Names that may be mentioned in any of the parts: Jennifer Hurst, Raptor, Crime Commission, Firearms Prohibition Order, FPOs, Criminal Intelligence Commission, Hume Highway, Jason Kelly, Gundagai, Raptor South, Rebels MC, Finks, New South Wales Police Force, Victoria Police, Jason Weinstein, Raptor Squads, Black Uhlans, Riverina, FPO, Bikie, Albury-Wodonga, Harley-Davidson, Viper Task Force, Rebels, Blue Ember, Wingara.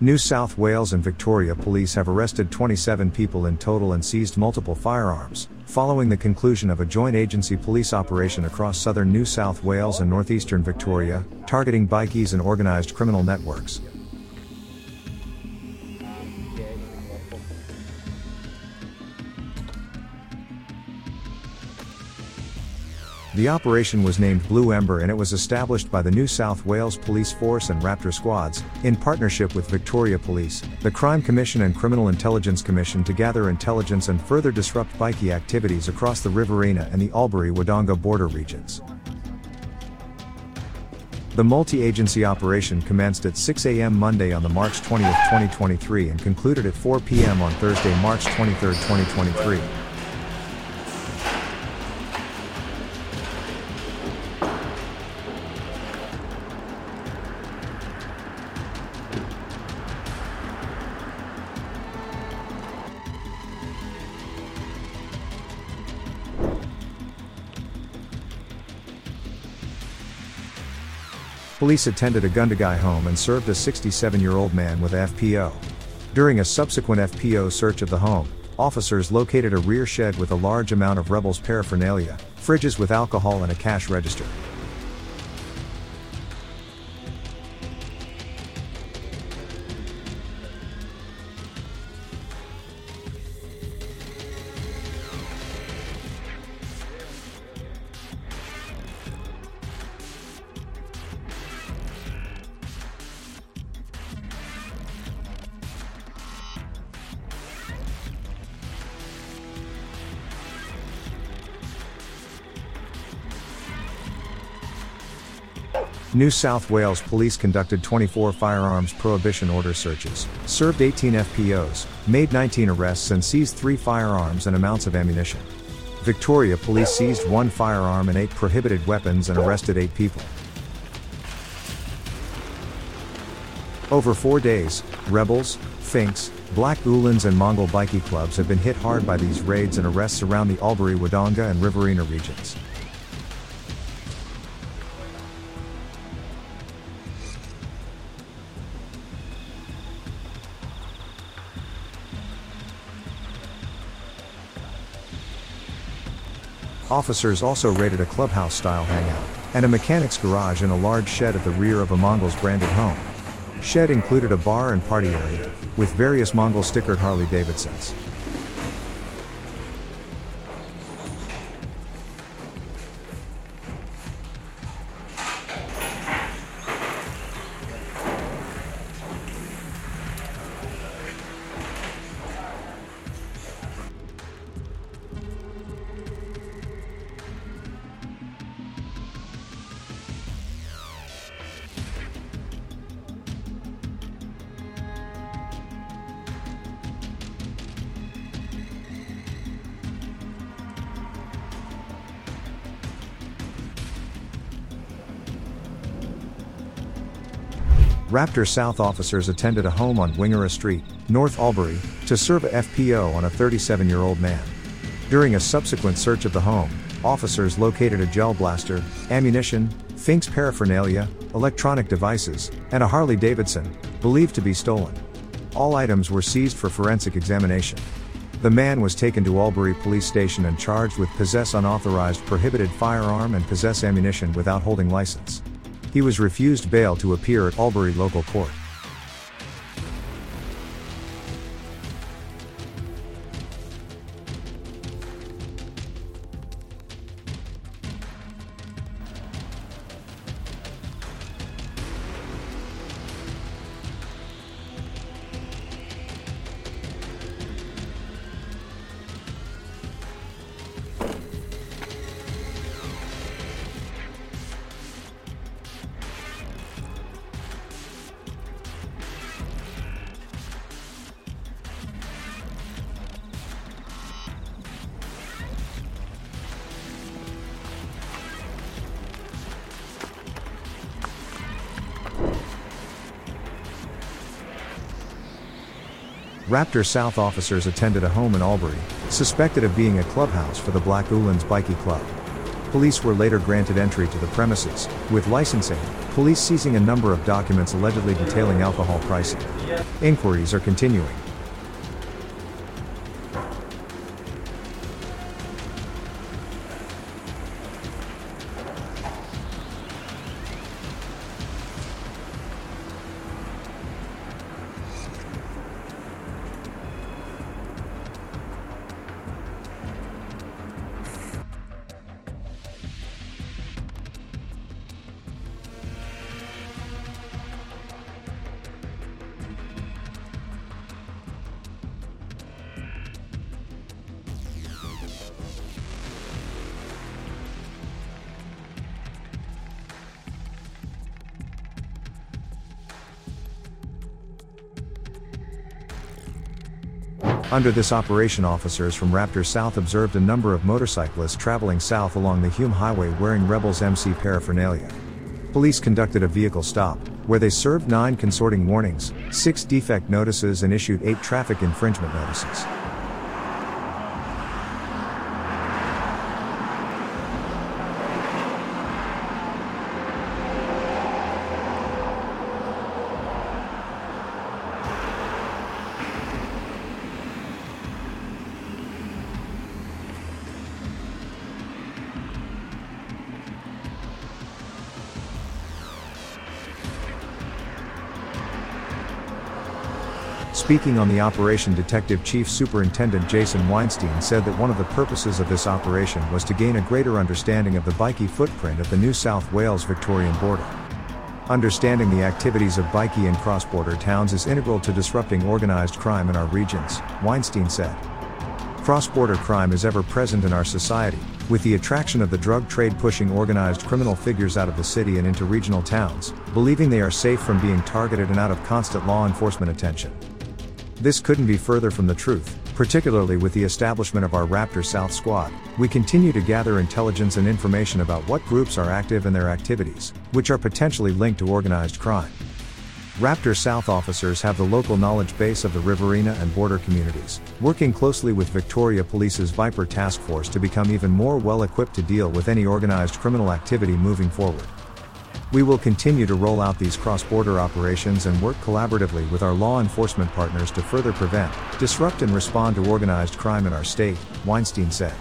New South Wales and Victoria police have arrested 27 people in total and seized multiple firearms, following the conclusion of a joint agency police operation across southern New South Wales and northeastern Victoria, targeting bikies and organised criminal networks. The operation was named Blue Ember and it was established by the New South Wales Police Force and Raptor Squads, in partnership with Victoria Police, the Crime Commission and Criminal Intelligence Commission to gather intelligence and further disrupt bikie activities across the Riverina and the Albury-Wodonga border regions. The multi-agency operation commenced at 6 a.m. Monday on the March 20, 2023 and concluded at 4 p.m. on Thursday, March 23, 2023. Police attended a Gundagai home and served a 67-year-old man with FPO. During a subsequent FPO search of the home, officers located a rear shed with a large amount of Rebels paraphernalia, fridges with alcohol and a cash register. New South Wales Police conducted 24 Firearms Prohibition Order searches, served 18 FPOs, made 19 arrests and seized 3 firearms and amounts of ammunition. Victoria Police seized 1 firearm and 8 prohibited weapons and arrested 8 people. Over 4 days, Rebels, Finks, Black Uhlans and Mongol bikie clubs have been hit hard by these raids and arrests around the Albury-Wodonga and Riverina regions. Officers also raided a clubhouse-style hangout, and a mechanic's garage and a large shed at the rear of a Mongols-branded home. Shed included a bar and party area, with various Mongol-stickered Harley-Davidsons. Raptor South officers attended a home on Wingara Street, North Albury, to serve a FPO on a 37-year-old man. During a subsequent search of the home, officers located a gel blaster, ammunition, Finks paraphernalia, electronic devices, and a Harley-Davidson, believed to be stolen. All items were seized for forensic examination. The man was taken to Albury Police Station and charged with possess unauthorized prohibited firearm and possess ammunition without holding license. He was refused bail to appear at Albury local court. Raptor South officers attended a home in Albury, suspected of being a clubhouse for the Black Uhlans bikie club. Police were later granted entry to the premises, with licensing, police seizing a number of documents allegedly detailing alcohol pricing. Inquiries are continuing. Under this operation, officers from Raptor South observed a number of motorcyclists traveling south along the Hume Highway wearing Rebels MC paraphernalia. Police conducted a vehicle stop, where they served 9 consorting warnings, 6 defect notices and issued 8 traffic infringement notices. Speaking on the operation, Detective Chief Superintendent Jason Weinstein said that one of the purposes of this operation was to gain a greater understanding of the bikie footprint at the New South Wales-Victorian border. Understanding the activities of bikie and cross-border towns is integral to disrupting organised crime in our regions, Weinstein said. Cross-border crime is ever present in our society, with the attraction of the drug trade pushing organized criminal figures out of the city and into regional towns, believing they are safe from being targeted and out of constant law enforcement attention. This couldn't be further from the truth, particularly with the establishment of our Raptor South Squad. We continue to gather intelligence and information about what groups are active and their activities, which are potentially linked to organized crime. Raptor South officers have the local knowledge base of the Riverina and border communities, working closely with Victoria Police's Viper Task Force to become even more well-equipped to deal with any organised criminal activity moving forward. We will continue to roll out these cross-border operations and work collaboratively with our law enforcement partners to further prevent, disrupt and respond to organised crime in our state, Weinstein said.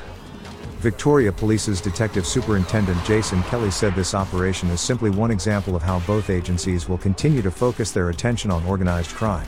Victoria Police's Detective Superintendent Jason Kelly said this operation is simply one example of how both agencies will continue to focus their attention on organized crime.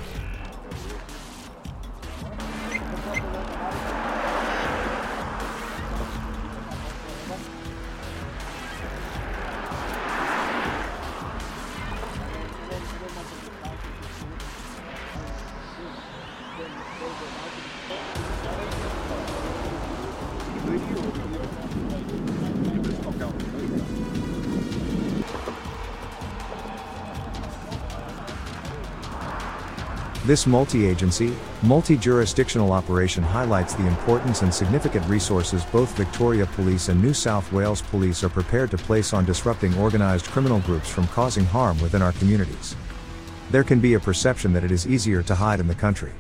This multi-agency, multi-jurisdictional operation highlights the importance and significant resources both Victoria Police and New South Wales Police are prepared to place on disrupting organised criminal groups from causing harm within our communities. There can be a perception that it is easier to hide in the country.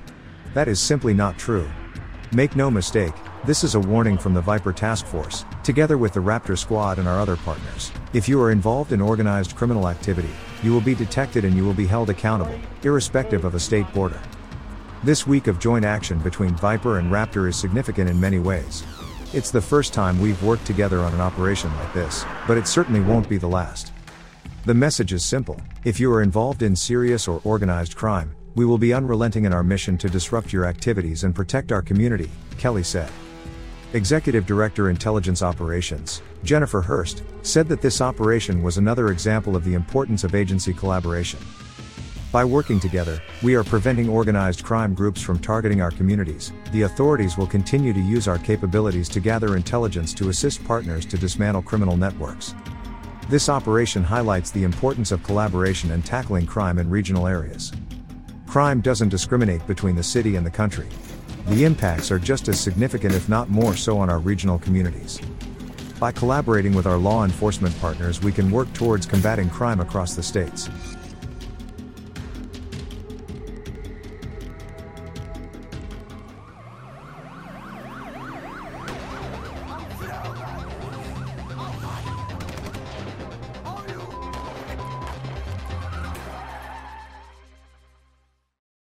That is simply not true. Make no mistake, this is a warning from the Viper Task Force, together with the Raptor Squad and our other partners. If you are involved in organised criminal activity, you will be detected and you will be held accountable, irrespective of a state border. This week of joint action between Viper and Raptor is significant in many ways. It's the first time we've worked together on an operation like this, but it certainly won't be the last. The message is simple: if you are involved in serious or organized crime, we will be unrelenting in our mission to disrupt your activities and protect our community, Kelly said. Executive Director Intelligence Operations, Jennifer Hurst, said that this operation was another example of the importance of agency collaboration. By working together, we are preventing organized crime groups from targeting our communities. The authorities will continue to use our capabilities to gather intelligence to assist partners to dismantle criminal networks. This operation highlights the importance of collaboration and tackling crime in regional areas. Crime doesn't discriminate between the city and the country. The impacts are just as significant, if not more so, on our regional communities. By collaborating with our law enforcement partners, we can work towards combating crime across the states.